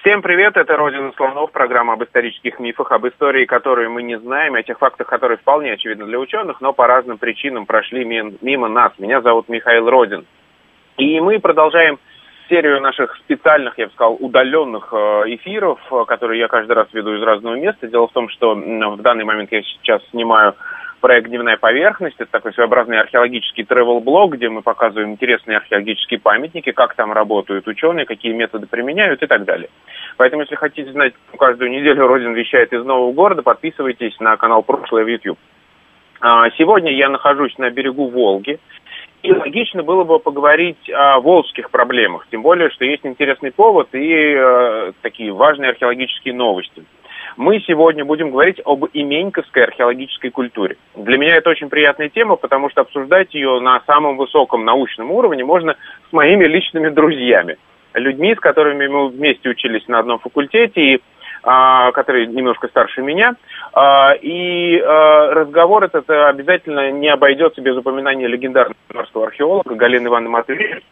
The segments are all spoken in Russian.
Всем привет, это «Родина слонов», программа об исторических мифах, об истории, которую мы не знаем, о тех фактах, которые вполне очевидны для ученых, но по разным причинам прошли мимо нас. Меня зовут Михаил Родин. И мы продолжаем серию наших специальных, я бы сказал, удаленных эфиров, которые я каждый раз веду из разного места. Дело в том, что в данный момент я сейчас снимаю проект «Дневная поверхность». Это такой своеобразный археологический тревел-блог, где мы показываем интересные археологические памятники, как там работают ученые, какие методы применяют и так далее. Поэтому, если хотите знать, каждую неделю Родин вещает из нового города, подписывайтесь на канал «Прошлое» в YouTube. Сегодня я нахожусь на берегу Волги, и логично было бы поговорить о волжских проблемах, тем более, что есть интересный повод и такие важные археологические новости. Мы сегодня будем говорить об именьковской археологической культуре. Для меня это очень приятная тема, потому что обсуждать ее на самом высоком научном уровне можно с моими личными друзьями, людьми, с которыми мы вместе учились на одном факультете, и которые немножко старше меня. И разговор этот обязательно не обойдется без упоминания легендарного морского археолога Галины Ивановны Матвеевой.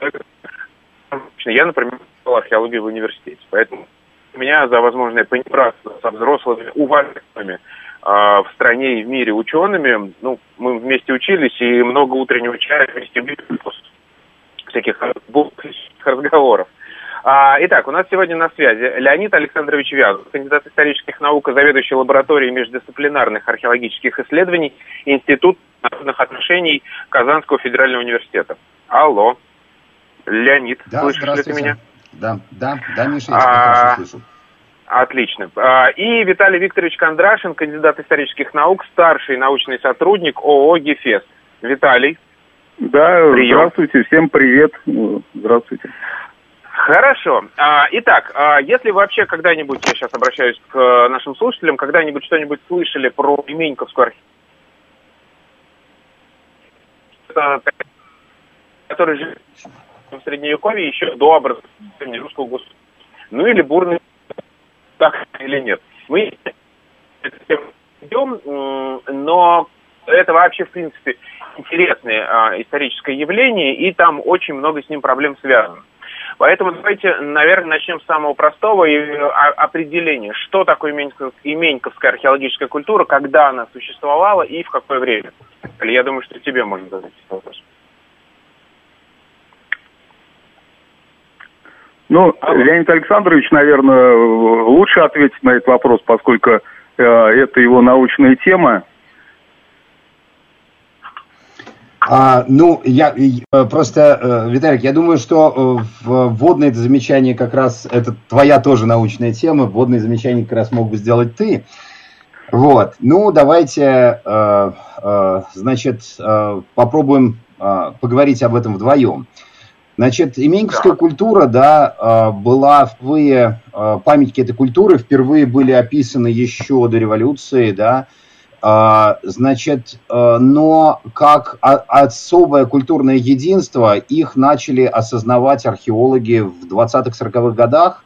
Я, например, читал археологию в университете, поэтому меня за возможное понебратство со взрослыми, уважаемыми в стране и в мире учеными. Ну, мы вместе учились и много утреннего чая вместе всяких разговоров. Итак, у нас сегодня на связи Леонид Александрович Вязов, кандидат исторических наук, заведующий лабораторией междисциплинарных археологических исследований Института народных отношений Казанского федерального университета. Алло, Леонид, да, слышишь ли ты меня? Да, Миша, я хорошо слышу. Отлично. И Виталий Викторович Кондрашин, кандидат исторических наук, старший научный сотрудник ООО «Гефест». Виталий. Да, прием. Здравствуйте, всем привет. Здравствуйте. Хорошо. Итак, если вообще когда-нибудь, я сейчас обращаюсь к нашим слушателям, когда-нибудь что-нибудь слышали про именьковскую архитектуру, которая живет в Средневековье еще до образования русского государства, ну или бурный, так или нет. Мы идем, но это вообще, в принципе, интересное историческое явление, и там очень много с ним проблем связано. Поэтому давайте, наверное, начнем с самого простого определения. Что такое именьковская археологическая культура, когда она существовала и в какое время? Я думаю, что тебе можно задать этот вопрос. Ну, Леонид Александрович, наверное, лучше ответить на этот вопрос, поскольку это его научная тема. Виталик, я думаю, что вводное это замечание как раз, это твоя тоже научная тема, вводное замечание как раз мог бы сделать ты. Вот, ну, давайте, попробуем поговорить об этом вдвоем. Значит, именьковская культура, была впервые, памятники этой культуры впервые были описаны еще до революции, но как особое культурное единство их начали осознавать археологи в 20-40-х годах.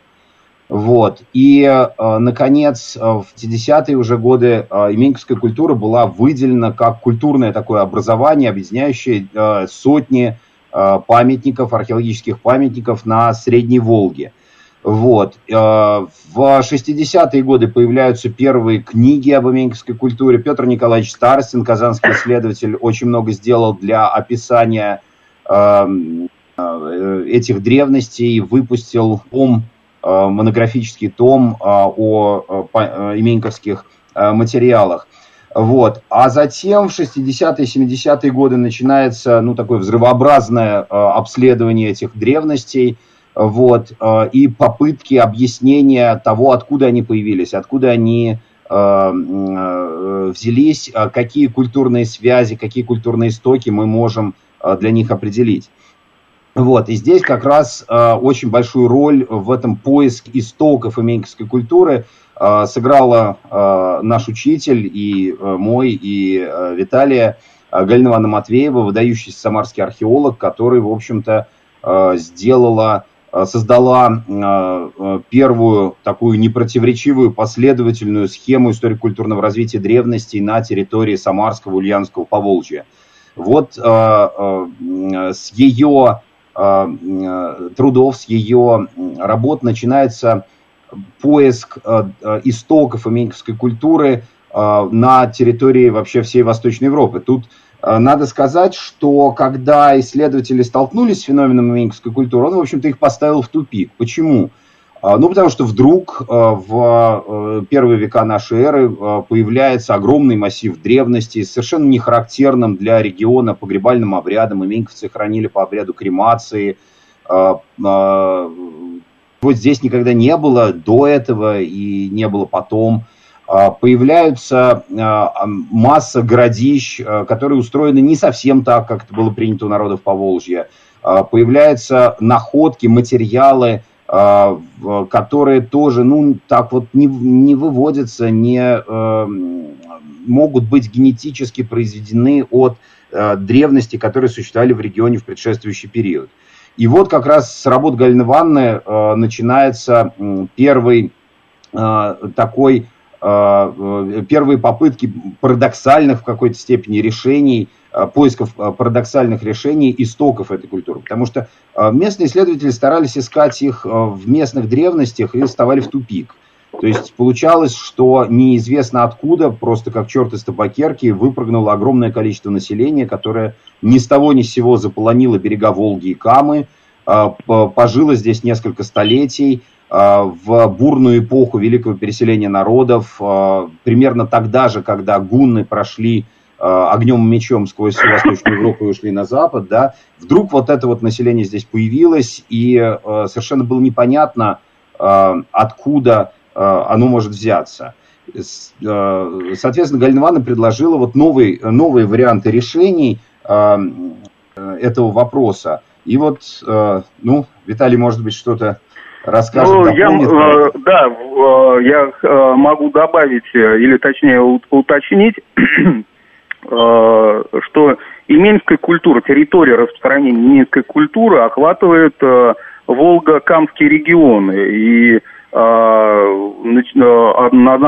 Вот. И, наконец, в 10-е уже годы именьковская культура была выделена как культурное такое образование, объединяющее сотни памятников, археологических памятников на Средней Волге. Вот. В 60-е годы появляются первые книги об именьковской культуре. Петр Николаевич Старостин, казанский исследователь, очень много сделал для описания этих древностей. Выпустил том, монографический том о именьковских материалах. Вот. А затем в 60-е, 70-е годы начинается такое взрывообразное обследование этих древностей. Вот, и попытки объяснения того, откуда они появились, откуда они взялись, какие культурные связи, какие культурные истоки мы можем для них определить. Вот, и здесь как раз очень большую роль в этом поиск истоков именьковской культуры сыграла наш учитель, и мой, и Виталия, Галина Ивановна Матвеева, выдающийся самарский археолог, который, в общем-то, создала первую такую непротиворечивую последовательную схему историко-культурного развития древности на территории Самарского, Ульяновского, Поволжья. Вот с ее трудов, с ее работ начинается поиск истоков именьковской культуры на территории вообще всей Восточной Европы. Тут надо сказать, что когда исследователи столкнулись с феноменом именьковской культуры, он, в общем-то, их поставил в тупик. Почему? Ну, потому что вдруг в первые века нашей эры появляется огромный массив древности, совершенно не характерным для региона погребальным обрядом. Именьковцы хранили по обряду кремации. Вот здесь никогда не было до этого и не было потом. Появляются масса городищ, которые устроены не совсем так, как это было принято у народов Поволжья. Появляются находки, материалы, которые тоже, ну, так вот не выводятся, не могут быть генетически произведены от древности, которые существовали в регионе в предшествующий период. И вот как раз с работ Галины Ивановны начинается первые попытки парадоксальных в какой-то степени решений, поисков парадоксальных решений истоков этой культуры. Потому что местные исследователи старались искать их в местных древностях и вставали в тупик. То есть получалось, что неизвестно откуда, просто как черт из табакерки, выпрыгнуло огромное количество населения, которое ни с того ни с сего заполонило берега Волги и Камы, пожило здесь несколько столетий. В бурную эпоху Великого переселения народов, примерно тогда же, когда гунны прошли огнем и мечом сквозь Восточную Европу и ушли на запад, да, вдруг вот это вот население здесь появилось, и совершенно было непонятно, откуда оно может взяться. Соответственно, Галина Ивановна предложила вот новые варианты решений этого вопроса. И вот, ну, Виталий, может быть, что-то... Ну, я могу добавить, или точнее уточнить, что именьковская культура, территория распространения именьковской культуры охватывает Волго-Камские регионы. И на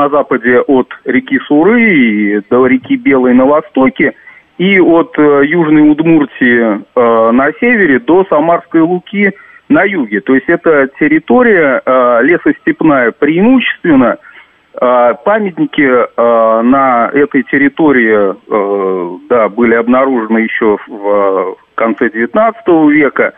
западе от реки Суры до реки Белой на востоке, и от Южной Удмуртии на севере до Самарской Луки на юге. То есть это территория лесостепная преимущественно. Памятники на этой территории были обнаружены еще в конце XIX века.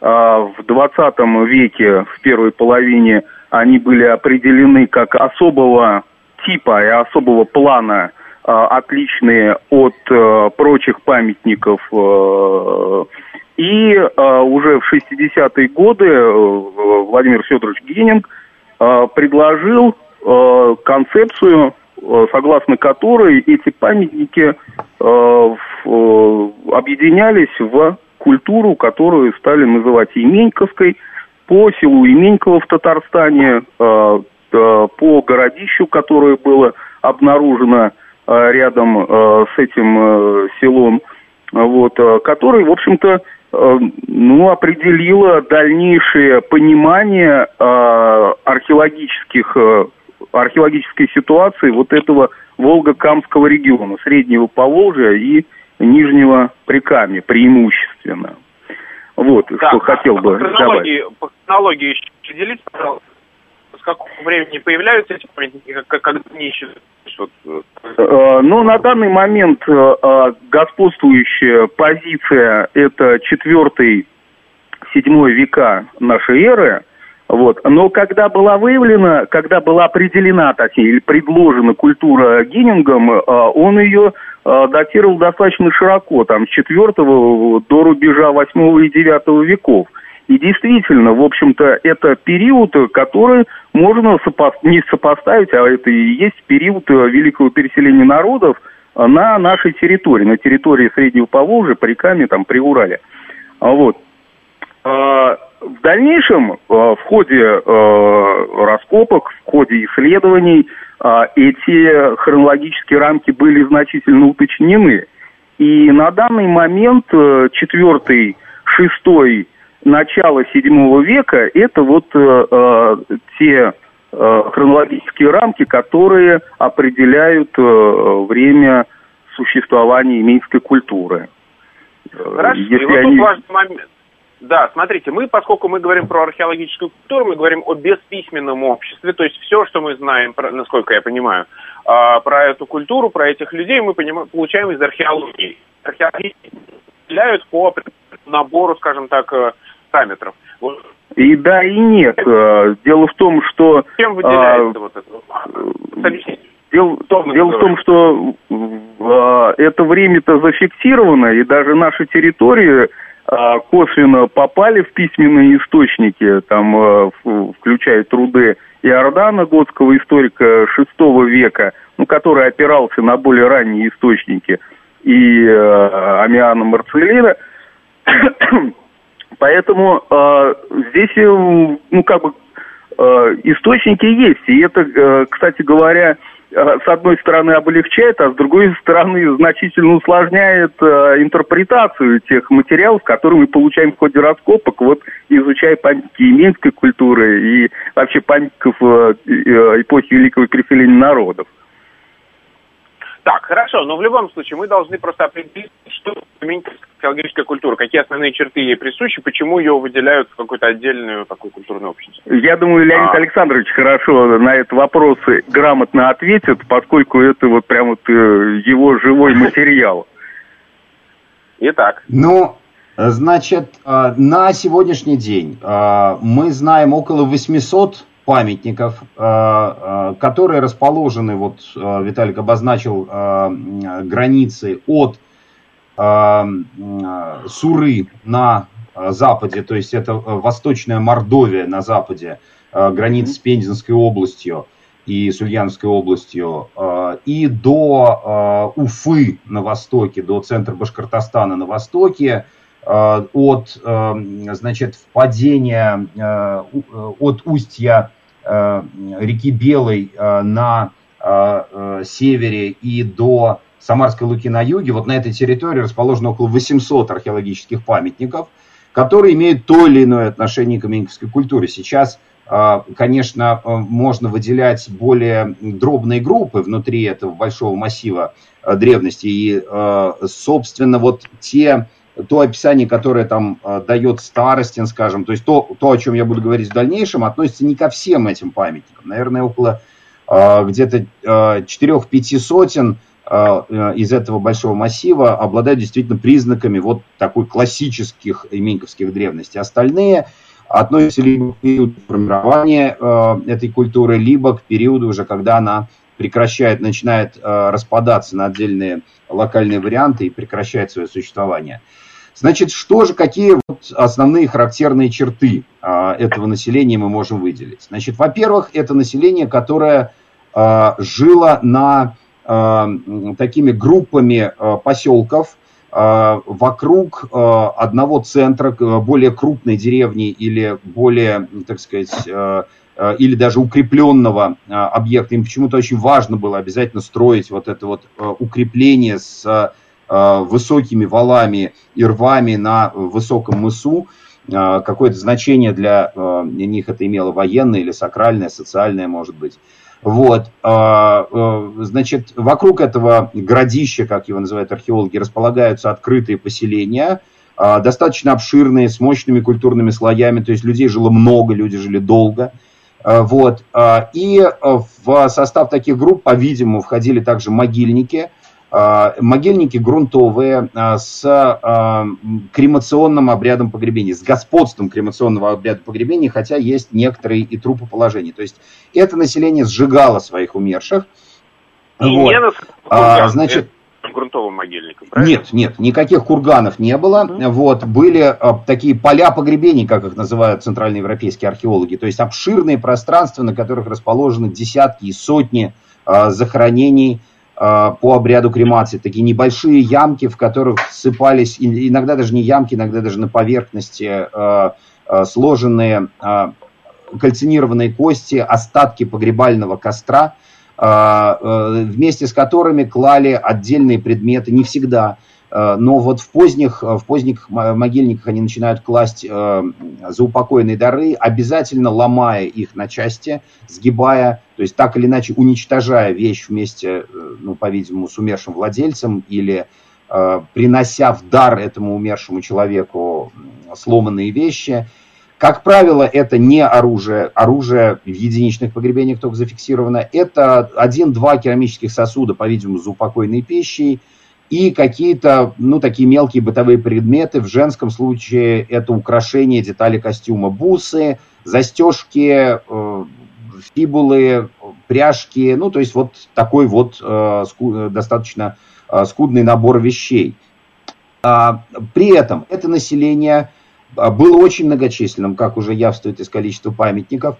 В XX веке, в первой половине, они были определены как особого типа и особого плана, отличные от прочих памятников. И уже в 60-е годы Владимир Федорович Генинг предложил концепцию, согласно которой эти памятники объединялись в культуру, которую стали называть именьковской, по селу Именьково в Татарстане, по городищу, которое было обнаружено рядом с этим селом, вот, который, в общем-то, определило дальнейшее понимание археологической ситуации вот этого Волго-Камского региона, Среднего Поволжья и Нижнего Прикамья преимущественно. Вот, да, что хотел бы добавить. По хронологии еще поделитесь, пожалуйста, с какого времени появляются эти памятники, когда они исчезают? На данный момент господствующая позиция – это 4-7 века нашей эры. Вот. Но когда была определена, точнее, или предложена культура Генингом, он ее датировал достаточно широко, там, с 4 до рубежа 8 и 9 веков. И действительно, в общем-то, это период, который можно не сопоставить, а это и есть период Великого переселения народов на нашей территории, на территории Среднего Поволжья, Прикамья, там, Приурале. Вот. В дальнейшем, в ходе раскопок, в ходе исследований, эти хронологические рамки были значительно уточнены. И на данный момент 4-й, 6-й, начало 7 века – это вот те хронологические рамки, которые определяют время существования именьковской культуры. Хорошо, если и вот тут важный момент. Да, смотрите, поскольку мы говорим про археологическую культуру, мы говорим о бесписьменном обществе, то есть все, что мы знаем, насколько я понимаю, про эту культуру, про этих людей, мы получаем из археологии. Археологи определяют по набору, скажем так, параметров. Вот. И да, и нет. Дело в том, что... Чем выделяется вот это? Дело в том, что это время-то зафиксировано, и даже наши территории косвенно попали в письменные источники, там, включая труды Иордана, готского историка VI века, который опирался на более ранние источники, и Аммиана Марцеллина. Поэтому здесь, источники есть. И это, кстати говоря, с одной стороны облегчает, а с другой стороны значительно усложняет интерпретацию тех материалов, которые мы получаем в ходе раскопок, изучая памятники именьковской культуры и вообще памятников эпохи Великого переселения народов. Так, хорошо, но в любом случае мы должны просто определить, что именьковская археологическая культура, какие основные черты ей присущи, почему ее выделяют в какую-то отдельную такую культурную общность. Я думаю, Леонид Александрович хорошо на этот вопрос грамотно ответит, поскольку это его живой материал. Итак. Значит, на сегодняшний день мы знаем около 800 памятников, которые расположены, Виталик обозначил границы от Суры на западе, то есть это Восточная Мордовия на западе, граница с Пензенской областью и с Ульяновской областью, и до Уфы на востоке, до центра Башкортостана на востоке, от, впадения, от устья реки Белой на севере и до Самарской Луки на юге, на этой территории расположено около 800 археологических памятников, которые имеют то или иное отношение к именьковской культуре. Сейчас, конечно, можно выделять более дробные группы внутри этого большого массива древности. И, собственно, то описание, которое там дает Старостин, скажем, то есть то, о чем я буду говорить в дальнейшем, относится не ко всем этим памятникам. Наверное, около где-то 4-5 сотен из этого большого массива обладают действительно признаками такой классических именьковских древностей. Остальные относятся либо к периоду формирования этой культуры, либо к периоду уже, когда она начинает распадаться на отдельные локальные варианты и прекращает свое существование. Значит, какие основные характерные черты этого населения мы можем выделить? Значит, во-первых, это население, которое жило такими группами поселков вокруг одного центра, более крупной деревни или более, или даже укрепленного объекта. Им почему-то очень важно было обязательно строить укрепление с высокими валами и рвами на высоком мысу. Какое-то значение для них это имело военное или сакральное, социальное, может быть. Значит, вокруг этого городища, как его называют археологи, располагаются открытые поселения, достаточно обширные, с мощными культурными слоями, то есть людей жило много, люди жили долго. И в состав таких групп, по-видимому, входили также могильники. Могильники грунтовые с кремационным обрядом погребения, с господством кремационного обряда погребения, хотя есть некоторые и трупоположения. То есть это население сжигало своих умерших. Значит, грунтовым могильником, правильно? Нет, никаких курганов не было. Были такие поля погребений, как их называют центральноевропейские археологи, то есть обширные пространства, на которых расположены десятки и сотни захоронений по обряду кремации. Такие небольшие ямки, в которых ссыпались, иногда даже не ямки, иногда даже на поверхности сложенные кальцинированные кости, остатки погребального костра, вместе с которыми клали отдельные предметы, не всегда. Но вот в поздних могильниках они начинают класть заупокойные дары, обязательно ломая их на части, сгибая, то есть так или иначе уничтожая вещь вместе, ну, по-видимому, с умершим владельцем или принося в дар этому умершему человеку сломанные вещи. Как правило, это не оружие, оружие в единичных погребениях только зафиксировано. Это 1-2 керамических сосуда, по-видимому, с заупокойной пищей, и какие-то, ну, такие мелкие бытовые предметы. В женском случае это украшения, детали костюма, бусы, застежки, фибулы, пряжки. Ну, то есть вот такой вот достаточно скудный набор вещей. При этом это население было очень многочисленным, как уже явствует из количества памятников.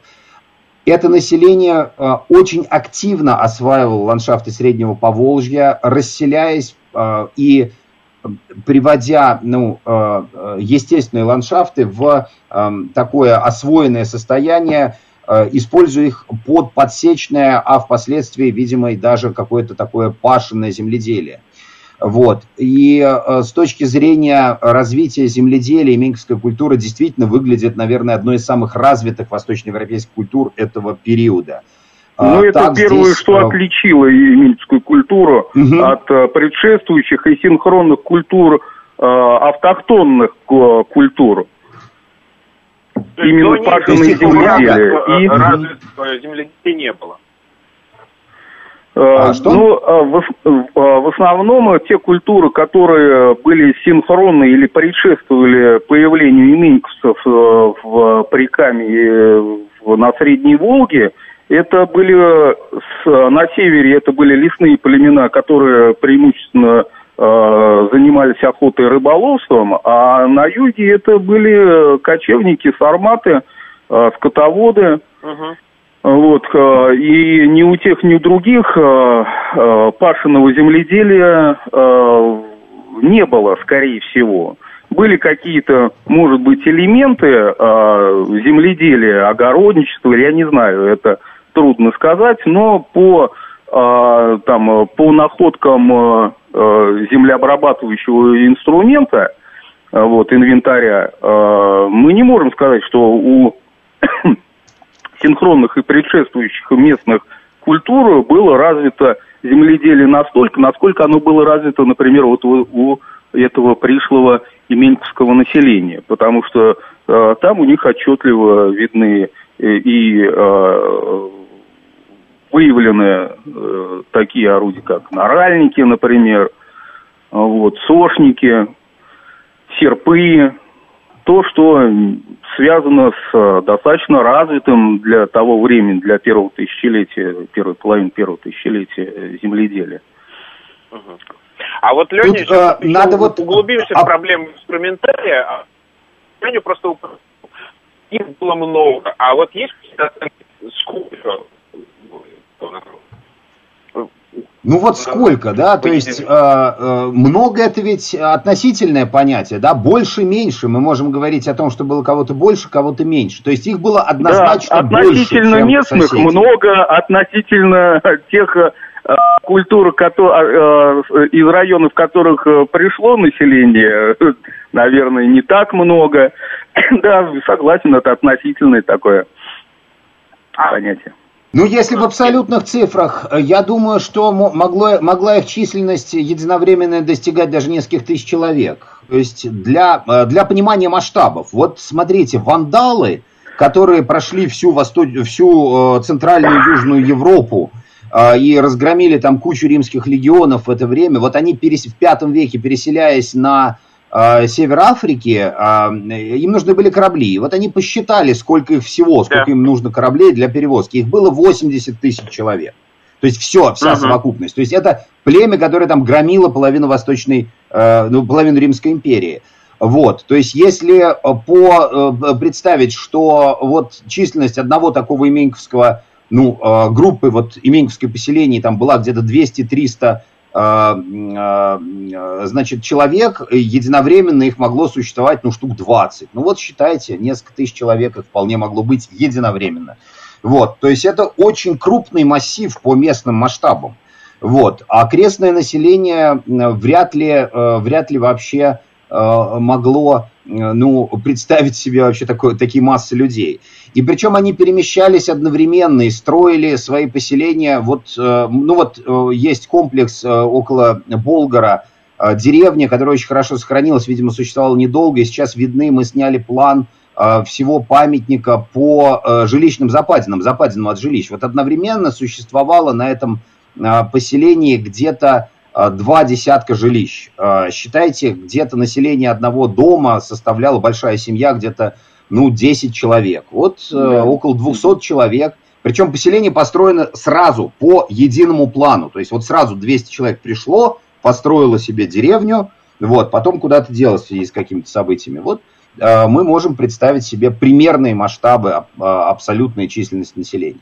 Это население очень активно осваивало ландшафты Среднего Поволжья, расселяясь и приводя, ну, естественные ландшафты в такое освоенное состояние, используя их под подсечное, а впоследствии, видимо, и даже какое-то такое пашенное земледелие. Вот. И с точки зрения развития земледелия, именьковская культура действительно выглядит, наверное, одной из самых развитых восточноевропейских культур этого периода. Ну, это первое, здесь, что отличило именьковскую культуру от предшествующих и синхронных культур, автохтонных культур. Именно пашенные земледелия. И развитого земледелия не было. Ну, в основном те культуры, которые были синхронны или предшествовали появлению именьковцев в Прикамье на Средней Волге, это были на севере это были лесные племена, которые преимущественно занимались охотой и рыболовством, а на юге это были кочевники, сарматы, скотоводы. Вот, и ни у тех, ни у других пашенного земледелия не было, скорее всего. Были какие-то, может быть, элементы земледелия, огородничества, я не знаю, это трудно сказать, но по находкам землеобрабатывающего инструмента, инвентаря, мы не можем сказать, что у синхронных и предшествующих местных культур было развито земледелие настолько, насколько оно было развито, например, у этого пришлого именьковского населения, потому что там у них отчетливо видны и выявлены такие орудия, как наральники, например, сошники, серпы. То, что связано с достаточно развитым для того времени, для первого тысячелетия, первой половины первого тысячелетия земледелия. А вот, Леня, сейчас надо углубимся в проблему инструментария. Леня просто упомянул, их было много. А вот есть сколько? Ну вот сколько, да, то есть много — это ведь относительное понятие, да, больше-меньше, мы можем говорить о том, что было кого-то больше, кого-то меньше, то есть их было однозначно больше, относительно местных соседей. Много, относительно тех культур, из районов, в которых пришло население, наверное, не так много, да, согласен, это относительное такое понятие. Ну, если в абсолютных цифрах, я думаю, что могла их численность единовременно достигать даже нескольких тысяч человек. То есть для понимания масштабов. Вот смотрите, вандалы, которые прошли всю центральную и южную Европу и разгромили там кучу римских легионов в это время, вот они в V веке, переселяясь на север Африки, им нужны были корабли. Вот они посчитали, сколько их всего, сколько им нужно кораблей для перевозки. Их было 80 тысяч человек. То есть вся совокупность. То есть это племя, которое там громило половину Римской империи. Вот. То есть если представить, что вот численность одного такого именьковского ну, группы вот именьковское поселение, там была где-то 200-300 значит, человек, единовременно их могло существовать, ну, штук 20. Ну, вот считайте, несколько тысяч человек их вполне могло быть единовременно. Вот, то есть это очень крупный массив по местным масштабам. Вот, а окрестное население вряд ли вообще могло, ну, представить себе вообще такие массы людей. И причем они перемещались одновременно и строили свои поселения. Вот, ну вот есть комплекс около Болгара, деревня, которая очень хорошо сохранилась, видимо, существовала недолго, и сейчас видны, мы сняли план всего памятника по жилищным западинам, западинам от жилищ. Вот одновременно существовало на этом поселении где-то 2 десятка жилищ. Считайте, где-то население одного дома составляла большая семья, где-то, ну, 10 человек. Вот около 200 человек. Причем поселение построено сразу по единому плану. То есть вот сразу 200 человек пришло, построило себе деревню, вот, потом куда-то делось в связи с какими-то событиями. Вот мы можем представить себе примерные масштабы, абсолютной численности населения.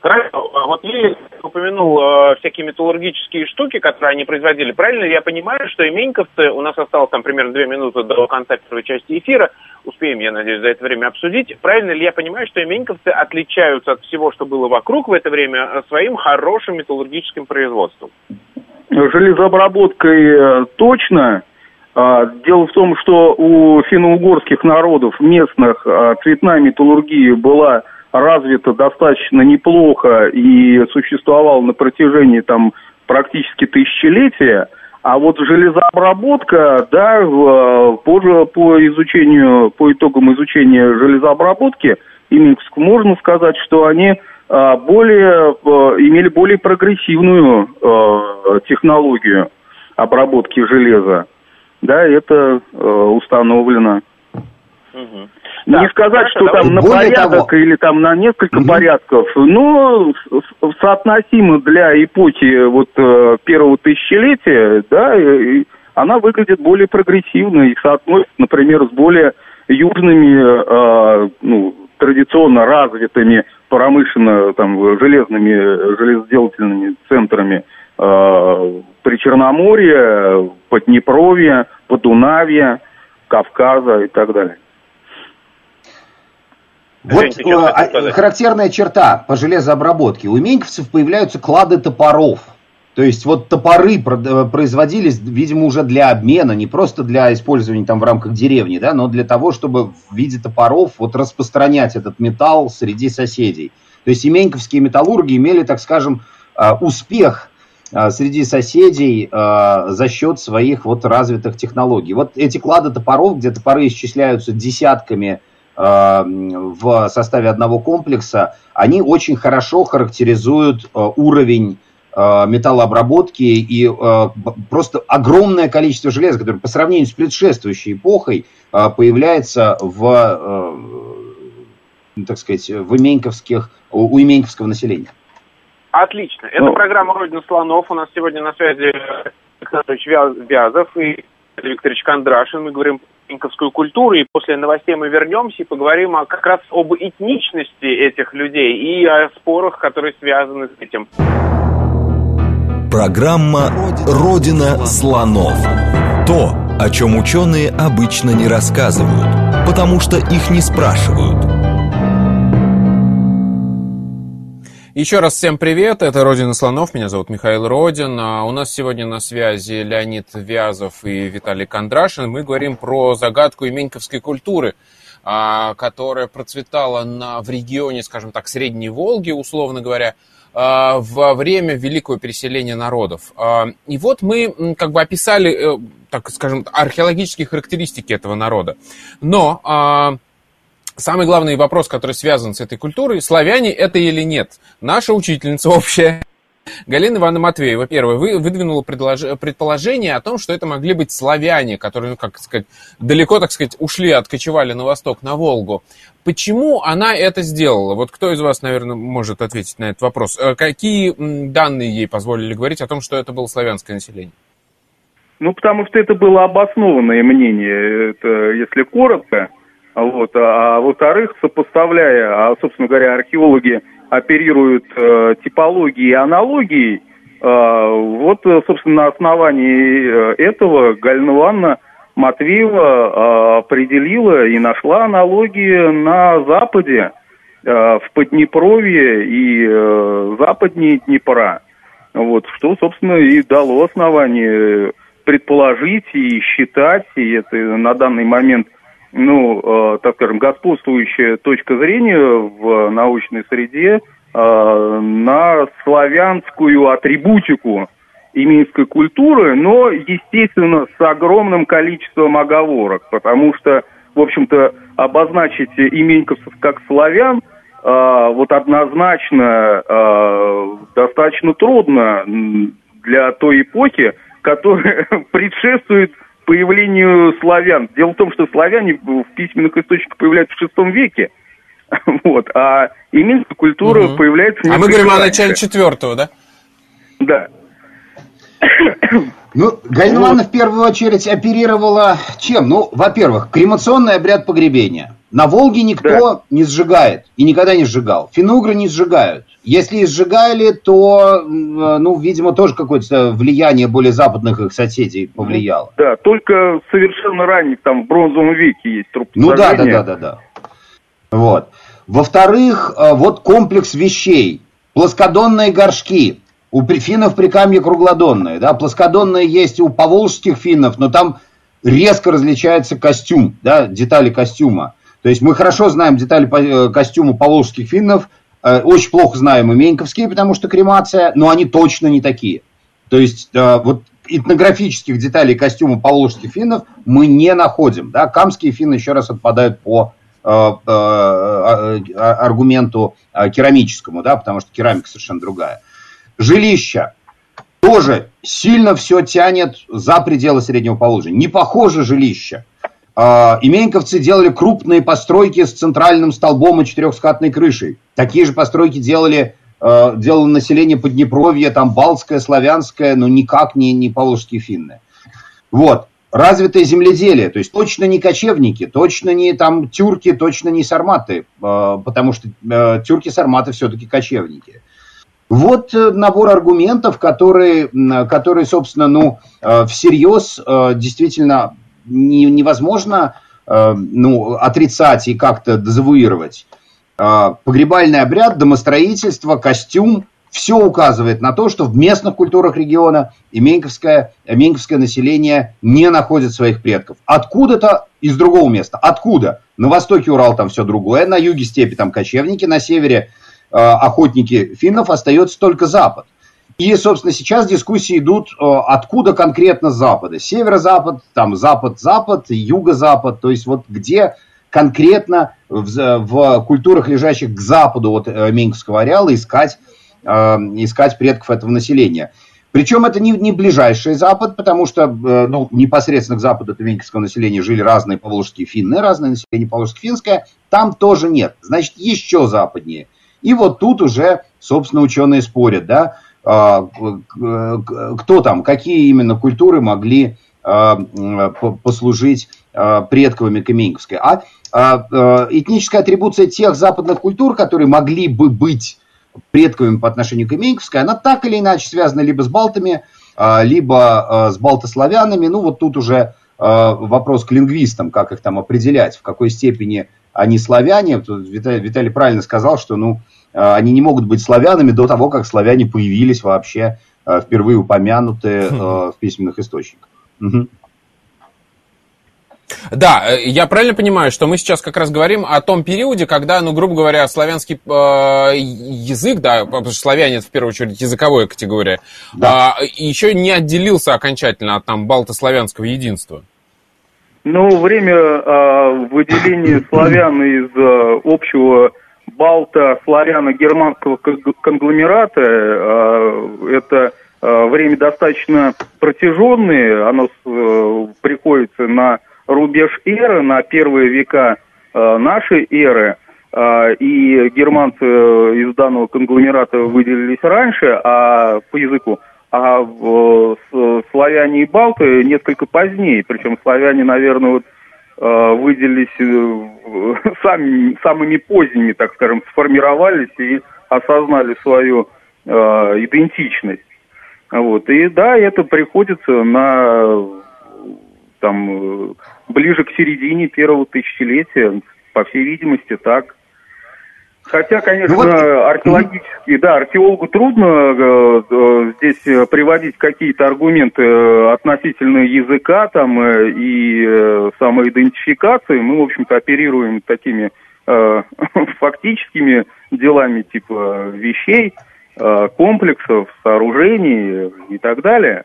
Правильно. Вот Лилия упомянул всякие металлургические штуки, которые они производили. Правильно ли я понимаю, что именьковцы, у нас осталось там примерно 2 минуты до конца первой части эфира, успеем, я надеюсь, за это время обсудить. Правильно ли я понимаю, что именьковцы отличаются от всего, что было вокруг в это время, своим хорошим металлургическим производством? Железообработкой точно. Дело в том, что у финно-угорских народов местных цветная металлургия была развито достаточно неплохо и существовало на протяжении там практически тысячелетия, а вот железообработка, да, позже по итогам изучения железообработки именьковцев можно сказать, что они имели более прогрессивную технологию обработки железа, да, это установлено. Угу. Не сказать, что там на порядок или там на несколько порядков, но соотносимо для эпохи вот первого тысячелетия, да, и она выглядит более прогрессивно и соотносится, например, с более южными, ну, традиционно развитыми промышленно там железными, железоделательными центрами Причерноморья, Поднепровья, Подунавья, Кавказа и так далее. Вот характерная черта по железообработке. У именьковцев появляются клады топоров. То есть вот топоры производились, видимо, уже для обмена, не просто для использования там в рамках деревни, да, но для того, чтобы в виде топоров вот распространять этот металл среди соседей. То есть именьковские металлурги имели, так скажем, успех среди соседей за счет своих вот развитых технологий. Вот эти клады топоров, где топоры исчисляются десятками в составе одного комплекса, они очень хорошо характеризуют уровень металлообработки и просто огромное количество железа, которое по сравнению с предшествующей эпохой появляется в, так сказать, у именьковского населения. Отлично. Это программа «Родина слонов». У нас сегодня на связи Александр Сарават, Вязов и Виталий Викторович Кондрашин. Мы говорим именьковскую культуру, и после новостей мы вернемся и поговорим как раз об этничности этих людей и о спорах, которые связаны с этим. Программа «Родина слонов». То, о чем ученые обычно не рассказывают, потому что их не спрашивают. Еще раз всем привет, это «Родина слонов», меня зовут Михаил Родин. У нас сегодня на связи Леонид Вязов и Виталий Кондрашин. Мы говорим про загадку именьковской культуры, которая процветала в регионе, скажем так, Средней Волги, условно говоря, во время Великого переселения народов. И вот мы как бы описали, так скажем, археологические характеристики этого народа. Но... самый главный вопрос, который связан с этой культурой, славяне это или нет? Наша учительница общая, Галина Ивановна Матвеева, первая, выдвинула предположение о том, что это могли быть славяне, которые, ну, как сказать, далеко, так сказать, ушли, откочевали на восток, на Волгу. Почему она это сделала? Вот кто из вас, наверное, может ответить на этот вопрос? Какие данные ей позволили говорить о том, что это было славянское население? Ну, потому что это было обоснованное мнение, это, если коротко. Вот. А во-вторых, сопоставляя, собственно говоря, археологи оперируют типологией и аналогией. Вот, собственно, на основании этого Галина Ивановна Матвеева определила и нашла аналогии на Западе, в Поднепровье и западнее Днепра. Вот, что, собственно, и дало основание предположить и считать, и это на данный момент, ну, так скажем, господствующая точка зрения в научной среде на славянскую атрибутику именьковской культуры, но, естественно, с огромным количеством оговорок, потому что, в общем-то, обозначить именьковцев как славян вот однозначно достаточно трудно для той эпохи, которая предшествует появлению славян. Дело в том, что славяне в письменных источниках появляются в VI веке, вот, а именьковская культура появляется... А мы говорим о начале IV, да? Да. Ну, Галина Ивановна в первую очередь оперировала чем? Ну, во-первых, кремационный обряд погребения. На Волге никто не сжигает и никогда не сжигал. Финно-угры не сжигают. Если и сжигали, то, ну, видимо, тоже какое-то влияние более западных их соседей повлияло. Да, только совершенно ранних, там, в бронзовом веке есть трупопожирения. Ну да. Вот. Во-вторых, вот комплекс вещей. Плоскодонные горшки. У финнов Прикамье круглодонные, да, плоскодонные есть у поволжских финнов, но там резко различается костюм, да, детали костюма. То есть мы хорошо знаем детали костюма поволжских финнов, очень плохо знаем именьковские, потому что кремация, но они точно не такие. То есть вот этнографических деталей костюма поволжских финнов мы не находим, да, камские финны еще раз отпадают по аргументу керамическому, да, потому что керамика совершенно другая. Жилища тоже сильно все тянет за пределы Среднего Поволжья. Не похоже жилище. Именьковцы делали крупные постройки с центральным столбом и четырехскатной крышей. Такие же постройки делало население Поднепровья, там балтское, славянское, но никак не поволжские финны. Вот. Развитое земледелие, то есть точно не кочевники, точно не там тюрки, точно не сарматы, потому что тюрки-сарматы все-таки кочевники. Вот набор аргументов, которые собственно, ну, всерьез действительно невозможно, ну, отрицать и как-то дезавуировать. Погребальный обряд, домостроительство, костюм, все указывает на то, что в местных культурах региона именьковское население не находит своих предков. Откуда-то из другого места. Откуда? На востоке Урал там все другое, на юге степи там кочевники, на севере... охотники финнов, остается только Запад. И, собственно, сейчас дискуссии идут, откуда конкретно с Запада. Северо-Запад, там Запад-Запад, Юго-Запад. То есть вот где конкретно в культурах, лежащих к Западу от Именьковского ареала, искать предков этого населения. Причем это не ближайший Запад, потому что ну, непосредственно к Западу от Именьковского населения жили разные поволжские финны, разное население поволжско-финское. Там тоже нет. Значит, еще западнее. И вот тут уже, собственно, ученые спорят, да, кто там, какие именно культуры могли послужить предковыми к именьковской. А этническая атрибуция тех западных культур, которые могли бы быть предковыми по отношению к именьковской, она так или иначе связана либо с балтами, либо с балтославянами. Ну, вот тут уже вопрос к лингвистам, как их там определять, в какой степени... Они славяне, Виталий правильно сказал, что ну, они не могут быть славянами до того, как славяне появились вообще, впервые упомянутые в письменных источниках. Угу. Да, я правильно понимаю, что мы сейчас как раз говорим о том периоде, когда, ну, грубо говоря, славянский язык, да, потому что славяне это в первую очередь языковая категория, да. Еще не отделился окончательно от там балтославянского единства. Ну, время выделения славян из общего балто-славяно-германского конгломерата, это время достаточно протяженное, оно приходится на рубеж эры, на первые века нашей эры, и германцы из данного конгломерата выделились раньше по языку. А славяне и балты несколько позднее. Причем славяне, наверное, выделились самыми поздними, так скажем, сформировались и осознали свою идентичность. Вот. И да, это приходится на там, ближе к середине первого тысячелетия, по всей видимости, так. Хотя, конечно, ну, вот... археологически, да, археологу трудно здесь приводить какие-то аргументы относительно языка там, и самоидентификации. Мы, в общем-то, оперируем такими фактическими делами типа вещей, комплексов, сооружений и так далее.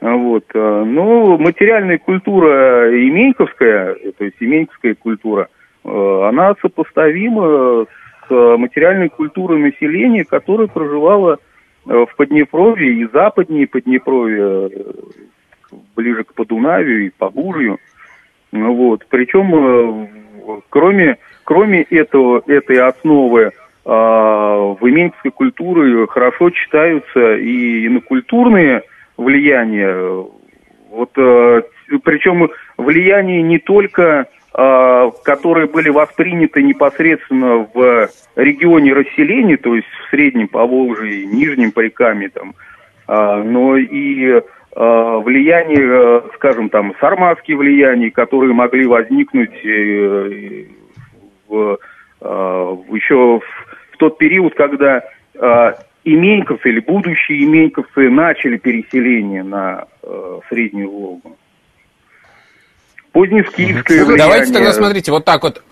Вот. Но материальная культура именьковская, то есть именьковская культура, она сопоставима с материальной культурой населения, которое проживало в Поднепровье и западнее Поднепровье, ближе к Подунавию и Побужью. Вот. Причем, кроме этой основы, в именьковской культуре хорошо читаются и инокультурные влияния. Вот, причем влияние не только... которые были восприняты непосредственно в регионе расселения, то есть в Среднем Поволжье, Нижнем Прикамье, там, но и влияние, скажем, там, сарматские влияния, которые могли возникнуть еще в тот период, когда именьковцы или будущие именьковцы начали переселение на Среднюю Волгу. Давайте тогда, смотрите, вот так вот.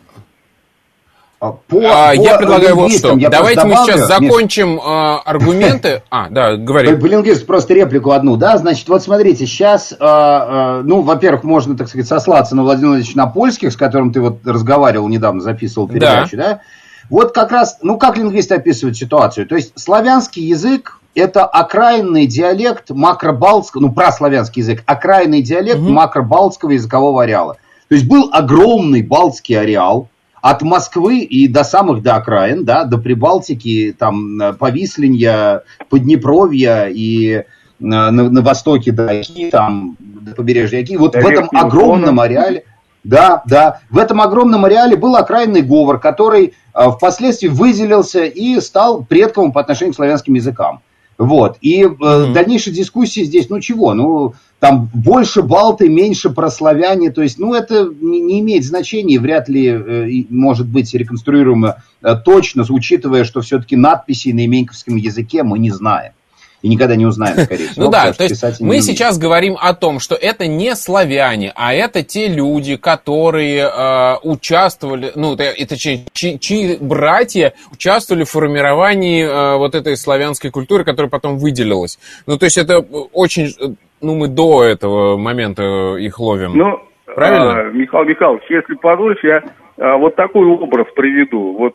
Я предлагаю вот что. Давайте мы сейчас закончим аргументы. Говори. Блингис, просто реплику одну, да? Значит, вот смотрите, сейчас, во-первых, можно, так сказать, сослаться на Владимира Владимировича Напольских, с которым ты вот разговаривал недавно, записывал передачу, да? Вот как раз, как лингвисты описывают ситуацию? То есть, славянский язык — это окраинный диалект макробалтского, праславянский язык, окраинный диалект макробалтского языкового ареала. То есть был огромный балтский ареал от Москвы и до окраин, да, до Прибалтики, там, Повисленья, Поднепровья и на востоке до побережья Оки. Вот в этом огромном ареале... Да. В этом огромном ареале был окраинный говор, который впоследствии выделился и стал предковым по отношению к славянским языкам. Вот. И дальнейшие дискуссии здесь, там больше балты, меньше прославяне, то есть, это не имеет значения, вряд ли может быть реконструируемо точно, учитывая, что все-таки надписей на именьковском языке мы не знаем. И никогда не узнаем, скорее всего. То есть мы сейчас говорим о том, что это не славяне, а это те люди, которые участвовали, чьи братья участвовали в формировании вот этой славянской культуры, которая потом выделилась. То есть это очень, мы до этого момента их ловим. Правильно? Михаил Михайлович, если позволишь, я вот такой образ приведу.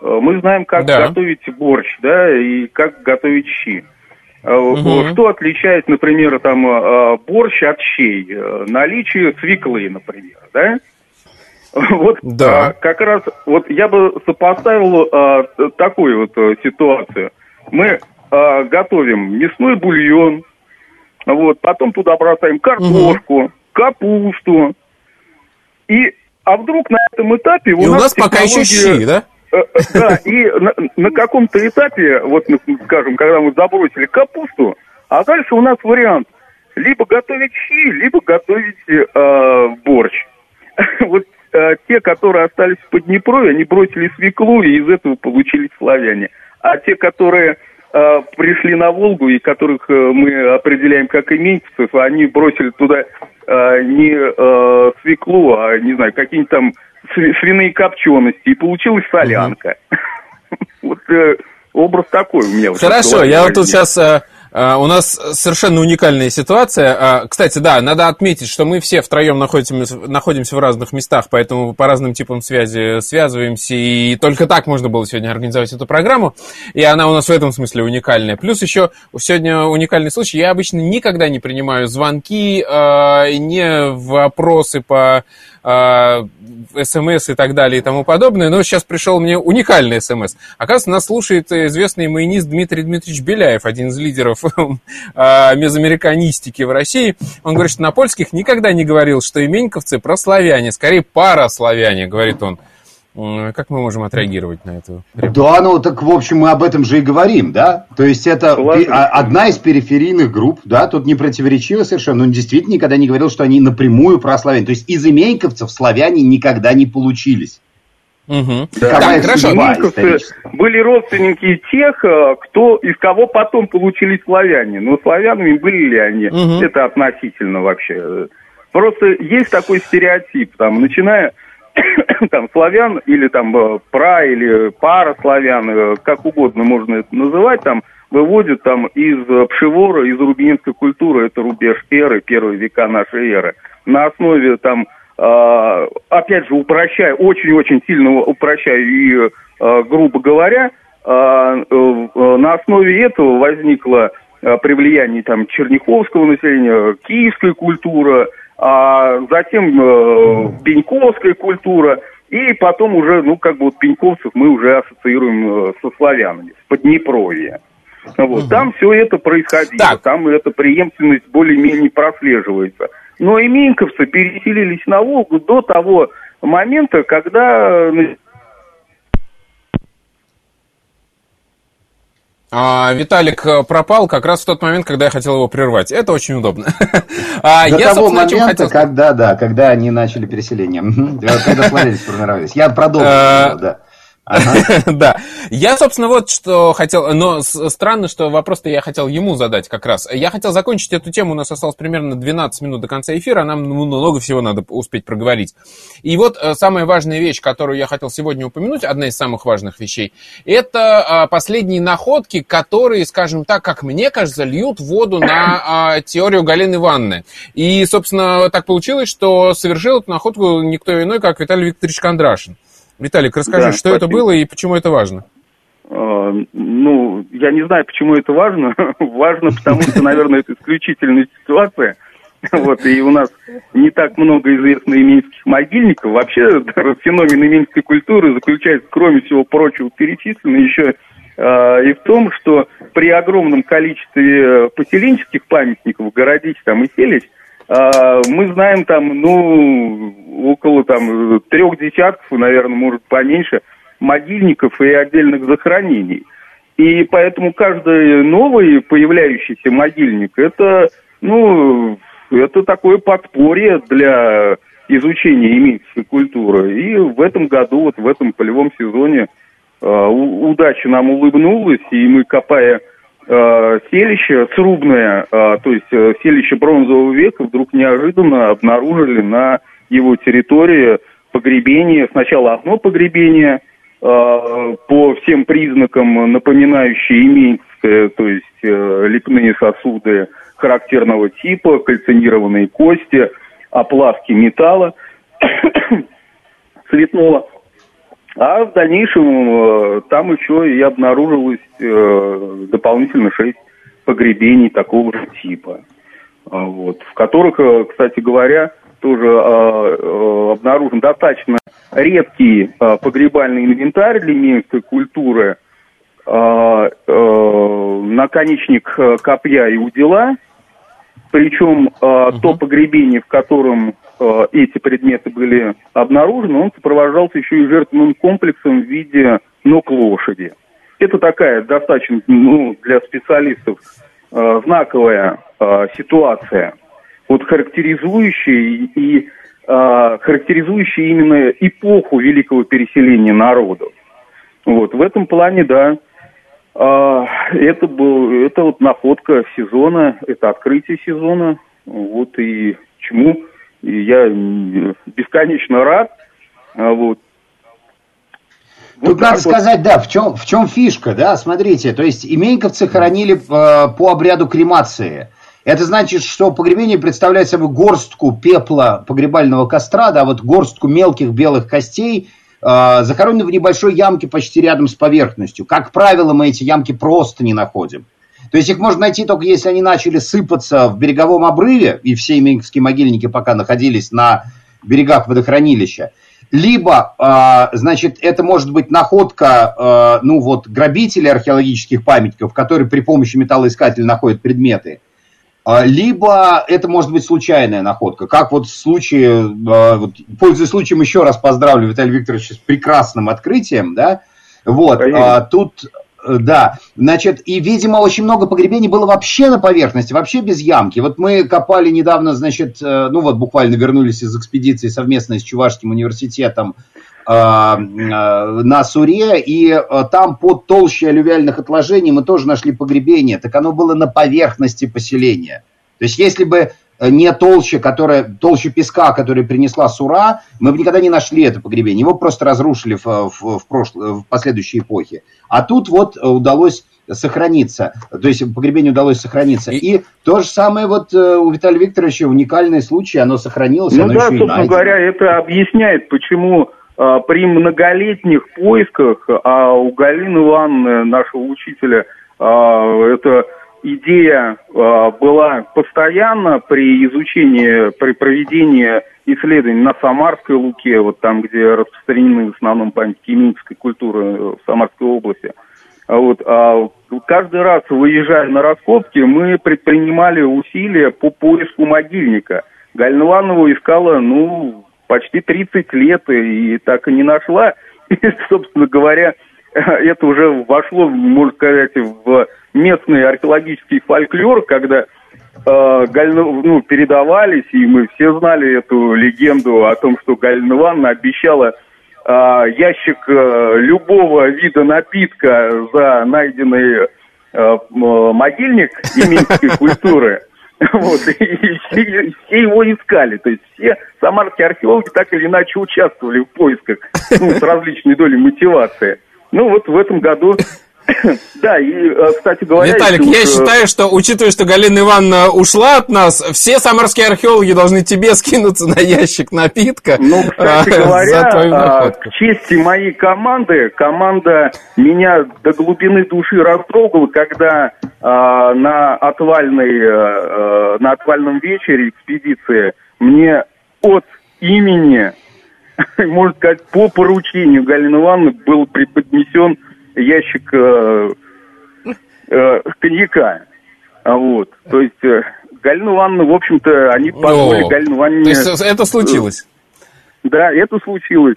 Мы знаем, как готовить борщ, и как готовить щи. Что отличает, например, борщ от щей? Наличие свеклы, например, как раз я бы сопоставил такую ситуацию. Мы готовим мясной бульон, потом туда бросаем картошку, капусту, а вдруг на этом этапе... У нас пока еще щи, да? Да, и на каком-то этапе, скажем, когда мы забросили капусту, а дальше у нас вариант: либо готовить щи, либо готовить борщ. Те, которые остались в Поднепровье, они бросили свеклу, и из этого получились славяне. А те, которые пришли на Волгу, и которых мы определяем как именьковцев, они бросили туда не свеклу, а, не знаю, какие-нибудь там свиные копчености, и получилась солянка. Образ такой у меня. Хорошо, я вот тут сейчас... У нас совершенно уникальная ситуация. Кстати, да, надо отметить, что мы все втроем находимся в разных местах, поэтому по разным типам связи связываемся, и только так можно было сегодня организовать эту программу, и она у нас в этом смысле уникальная. Плюс еще сегодня уникальный случай. Я обычно никогда не принимаю звонки, не вопросы по СМС и так далее и тому подобное, но сейчас пришел мне уникальный СМС. Оказывается, нас слушает известный майонист Дмитрий Дмитриевич Беляев, один из лидеров мезоамериканистики в России. Он говорит, что Напольских никогда не говорил, что именьковцы прославяне, скорее параславяне, говорит он. Как мы можем отреагировать на это? Да, ну так, в общем, мы об этом же и говорим, да? То есть это одна из периферийных групп, да? Тут не противоречиво совершенно. Он действительно никогда не говорил, что они напрямую прославяне. То есть из именьковцев славяне никогда не получились. Угу. Да, хорошо. Были родственники тех, кто из кого потом получились славяне. Но славянами были ли они? Угу. Это относительно вообще. Просто есть такой стереотип, там, начиная... там славян или там пра, или пара славян, как угодно можно это называть, там выводят там из пшевора, из рубининской культуры, это рубеж эры, первые века нашей эры. На основе там, опять же, упрощая, очень-очень сильно упрощая и, грубо говоря, на основе этого возникло при влиянии там черняховского населения, киевская культура, а затем пеньковская культура, и потом уже, ну, как бы вот пеньковцев мы уже ассоциируем со славянами, с Поднепровья. Вот. Угу. Там все это происходило, так. Там эта преемственность более-менее прослеживается. Но именьковцы переселились на Волгу до того момента, когда... Виталик пропал как раз в тот момент, когда я хотел его прервать. Это очень удобно. До того момента, когда они начали переселение. Когда славяне сформировались. Я продолжил. Да. Я, собственно, вот что хотел... Но странно, что вопрос-то я хотел ему задать как раз. Я хотел закончить эту тему. У нас осталось примерно 12 минут до конца эфира. Нам много всего надо успеть проговорить. И вот самая важная вещь, которую я хотел сегодня упомянуть, одна из самых важных вещей, это последние находки, которые, скажем так, как мне кажется, льют воду на теорию Галины Ивановны. И, собственно, так получилось, что совершил эту находку никто иной, как Виталий Викторович Кондрашин. Виталик, расскажи, да, что спасибо. Это было и почему это важно? Ну, я не знаю, почему это важно. Важно, потому что, наверное, это исключительная ситуация. Вот, и у нас не так много известно именьских могильников. Вообще, феномен именьской культуры заключается, кроме всего прочего перечисленного, еще и в том, что при огромном количестве поселенческих памятников, городищ там и селищ, мы знаем там, ну, около там 3 десятков, наверное, может поменьше, могильников и отдельных захоронений. И поэтому каждый новый появляющийся могильник, это, ну, это такое подспорье для изучения именьковской культуры. И в этом году, вот в этом полевом сезоне, удача нам улыбнулась, и мы, копая селище срубное, то есть селище бронзового века, вдруг неожиданно обнаружили на его территории погребение. Сначала одно погребение, по всем признакам напоминающее именьковское, то есть лепные сосуды характерного типа, кальцинированные кости, оплавки металла цветного. А в дальнейшем там еще и обнаружилось дополнительно 6 погребений такого же типа, вот, в которых, кстати говоря, тоже обнаружен достаточно редкий погребальный инвентарь для именьковской культуры, наконечник копья и удила, причем то погребение, в котором эти предметы были обнаружены, он сопровождался еще и жертвенным комплексом в виде ног лошади. Это такая достаточно, ну, для специалистов знаковая ситуация, вот характеризующая, и характеризующая именно эпоху Великого переселения народов. Вот в этом плане, да, это вот находка сезона, это открытие сезона, вот и чему. И я бесконечно рад. Вот. Тут вот надо сказать, да, в чем фишка, да, смотрите, то есть именьковцы хоронили по обряду кремации. Это значит, что погребение представляет собой горстку пепла погребального костра, да, вот горстку мелких белых костей, захоронены в небольшой ямке почти рядом с поверхностью. Как правило, мы эти ямки просто не находим. То есть их можно найти только если они начали сыпаться в береговом обрыве, и все именьковские могильники пока находились на берегах водохранилища. Либо, значит, это может быть находка, ну вот, грабителей археологических памятников, которые при помощи металлоискателя находят предметы. либо это может быть случайная находка, как вот в случае, пользуясь случаем, еще раз поздравлю Виталия Викторовича с прекрасным открытием, да, вот, тут, да, значит, и, видимо, очень много погребений было вообще на поверхности, вообще без ямки, вот мы копали недавно, значит, ну вот буквально вернулись из экспедиции совместной с Чувашским университетом на Суре, и там под толщей аллювиальных отложений мы тоже нашли погребение, так оно было на поверхности поселения. То есть если бы не толща, толща песка, которая принесла Сура, мы бы никогда не нашли это погребение, его просто разрушили в последующей эпохе. А тут вот удалось сохраниться, то есть погребению удалось сохраниться. И то же самое вот у Виталия Викторовича уникальный случай, оно сохранилось, оно еще и найдено. Ну да, собственно говоря, это объясняет, почему... При многолетних поисках, а у Галины Ивановны, нашего учителя, эта идея была постоянно при изучении, при проведении исследований на Самарской Луке, вот там, где распространены в основном памятники именьковской культуры в Самарской области. Вот, каждый раз, выезжая на раскопки, мы предпринимали усилия по поиску могильника. Галина Ивановна искала, почти 30 лет и так и не нашла. И, собственно говоря, это уже вошло, можно сказать, в местный археологический фольклор, когда передавались, и мы все знали эту легенду о том, что Галина Ивановна обещала ящик любого вида напитка за найденный могильник именьковской культуры. Вот, и все его искали, то есть все самарские археологи так или иначе участвовали в поисках, с различной долей мотивации. Вот в этом году, да, и, кстати говоря... Виталик, я считаю, что, учитывая, что Галина Ивановна ушла от нас, все самарские археологи должны тебе скинуться на ящик напитка. Кстати говоря, к чести моей команды, команда меня до глубины души растрогала, когда... на отвальном вечере экспедиции мне от имени, можно сказать, по поручению Галины Ивановны был преподнесен ящик коньяка. Вот. То есть Галина Ивановна, в общем-то, они позволили Галине Ивановне... То есть это случилось? Да, это случилось.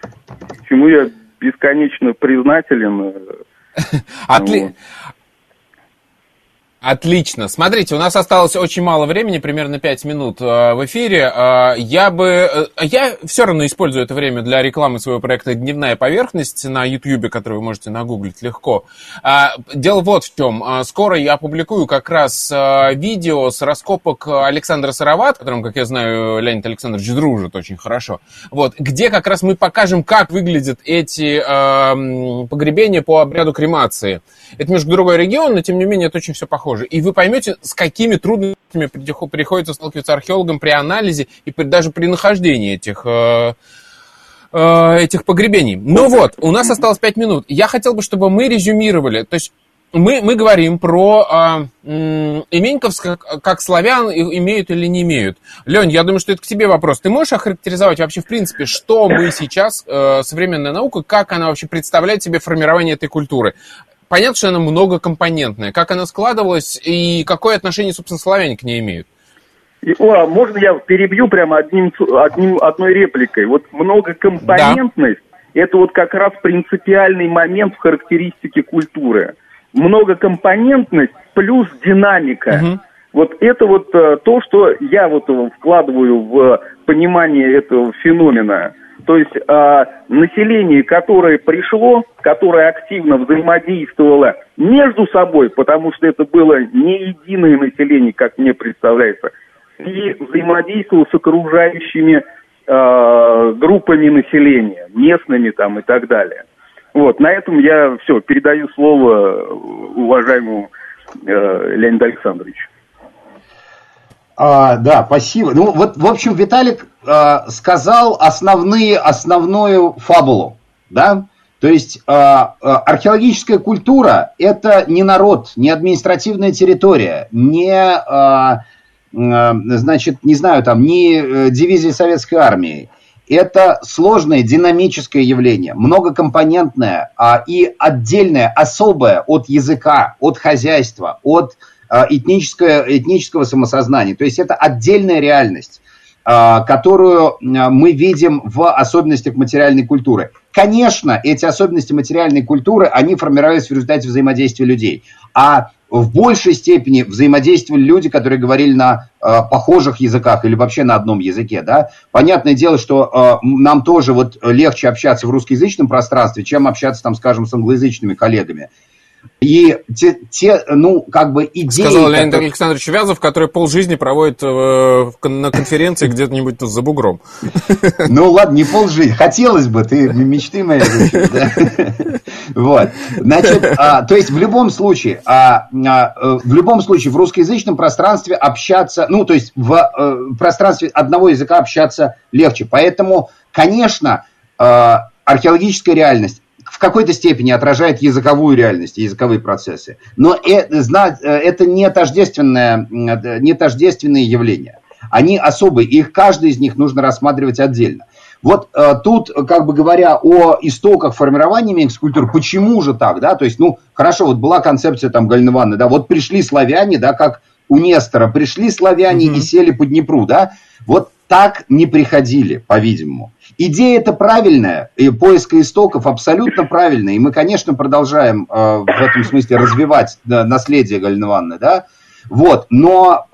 Чему я бесконечно признателен. Отлично. Отлично. Смотрите, у нас осталось очень мало времени, примерно 5 минут в эфире. Я все равно использую это время для рекламы своего проекта «Дневная поверхность» на Ютьюбе, который вы можете нагуглить легко. Дело вот в чем. Скоро я опубликую как раз видео с раскопок Александра Сарават, которым, как я знаю, Леонид Александрович дружит очень хорошо, вот, где как раз мы покажем, как выглядят эти погребения по обряду кремации. Это, между другой, регион, но, тем не менее, это очень все похоже. И вы поймете, с какими трудностями приходится сталкиваться археологам при анализе и даже при нахождении этих погребений. У нас осталось 5 минут. Я хотел бы, чтобы мы резюмировали. То есть мы говорим про именьковск, как славян имеют или не имеют. Лёнь, я думаю, что это к тебе вопрос. Ты можешь охарактеризовать вообще, в принципе, что мы сейчас, современная наука, как она вообще представляет себе формирование этой культуры? Понятно, что она многокомпонентная. Как она складывалась и какое отношение, собственно, славяне к ней имеют? Можно я перебью прямо одной репликой? Вот многокомпонентность, да. Это вот как раз принципиальный момент в характеристике культуры. Многокомпонентность плюс динамика. Угу. Вот это вот то, что я вот вкладываю в понимание этого феномена. То есть население, которое пришло, которое активно взаимодействовало между собой, потому что это было не единое население, как мне представляется, и взаимодействовало с окружающими группами населения, местными там и так далее. Вот, на этом я передаю слово уважаемому Леониду Александровичу. Да, спасибо. В общем, Виталик сказал основную фабулу, да? То есть археологическая культура – это не народ, не административная территория, не дивизия советской армии. Это сложное динамическое явление, многокомпонентное и отдельное, особое от языка, от хозяйства, от этнического самосознания. То есть это отдельная реальность, которую мы видим в особенностях материальной культуры. Конечно, эти особенности материальной культуры, они формировались в результате взаимодействия людей. А в большей степени взаимодействовали люди, которые говорили на похожих языках или вообще на одном языке. Да? Понятное дело, что нам тоже вот легче общаться в русскоязычном пространстве, чем общаться, там, скажем, с англоязычными коллегами. И идеи... Сказал Леонид Александрович Вязов, который полжизни проводит на конференции где-нибудь тут за бугром. Ну ладно, не полжизни, хотелось бы, ты мечты мои. Вот, значит, то есть в любом случае в русскоязычном пространстве общаться, ну то есть в пространстве одного языка общаться легче. Поэтому, конечно, археологическая реальность в какой-то степени отражает языковую реальность, языковые процессы. Но это не тождественные явления. Они особые, и каждый из них нужно рассматривать отдельно. Вот тут, как бы говоря о истоках формирования именьковской культуры, почему же так, да? То есть, хорошо, вот была концепция там Галины Ивановны, да, вот пришли славяне, да, как у Нестора, пришли славяне и сели по Днепру, да? Вот так не приходили, по-видимому. Идея эта правильная, и поиск истоков абсолютно правильный. И мы, конечно, продолжаем в этом смысле развивать наследие Галины Ивановны, да? Вот, но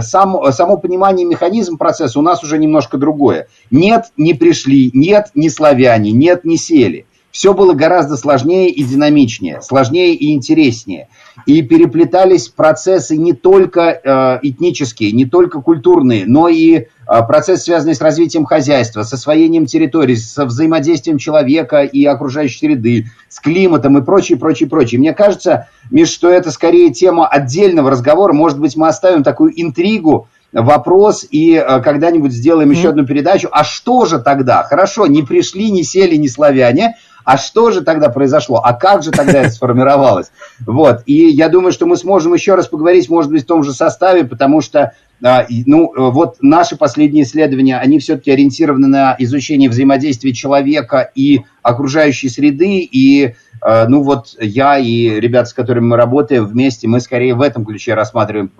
само понимание механизм процесса у нас уже немножко другое. Нет, не пришли, нет, не славяне, нет, не сели. Все было гораздо сложнее и динамичнее, сложнее и интереснее. И переплетались процессы не только этнические, не только культурные, но и процессы, связанные с развитием хозяйства, с освоением территорий, со взаимодействием человека и окружающей среды, с климатом и прочее, прочее, прочее. Мне кажется, Миш, что это скорее тема отдельного разговора. Может быть, мы оставим такую интригу, вопрос, и когда-нибудь сделаем еще одну передачу. А что же тогда? Хорошо, не пришли, не сели, не славяне. А что же тогда произошло? А как же тогда это сформировалось? Вот. И я думаю, что мы сможем еще раз поговорить, может быть, в том же составе, потому что вот наши последние исследования, они все-таки ориентированы на изучение взаимодействия человека и окружающей среды. И я и ребята, с которыми мы работаем вместе, мы скорее в этом ключе рассматриваем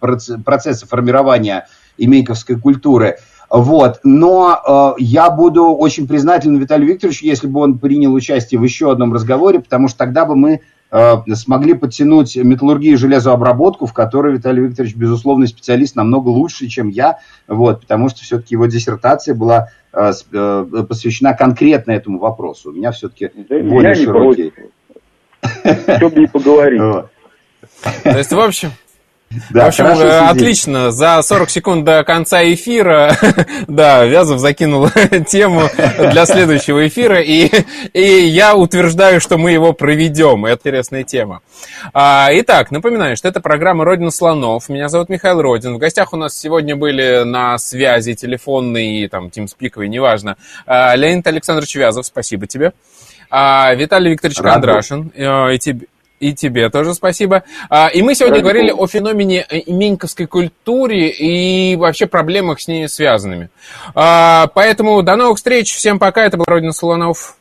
процессы формирования именьковской культуры. Вот, но я буду очень признателен Виталию Викторовичу, если бы он принял участие в еще одном разговоре, потому что тогда бы мы смогли подтянуть металлургию и железообработку, в которой Виталий Викторович, безусловно, специалист намного лучше, чем я, вот, потому что все-таки его диссертация была посвящена конкретно этому вопросу. У меня все-таки более широкий. Чтобы не поговорить. То есть, в общем... Да, в общем, отлично. За 40 секунд до конца эфира, да, Вязов закинул тему для следующего эфира, и я утверждаю, что мы его проведем. Это интересная тема. Итак, напоминаю, что это программа «Родина слонов». Меня зовут Михаил Родин. В гостях у нас сегодня были на связи телефонные, там, тимспиковые, неважно. Леонид Александрович Вязов, спасибо тебе. Виталий Викторович Кондрашин, и тебе... И тебе тоже спасибо. И мы сегодня говорили о феномене именьковской культуры и вообще проблемах с ней связанными. Поэтому до новых встреч. Всем пока. Это был Родина слонов.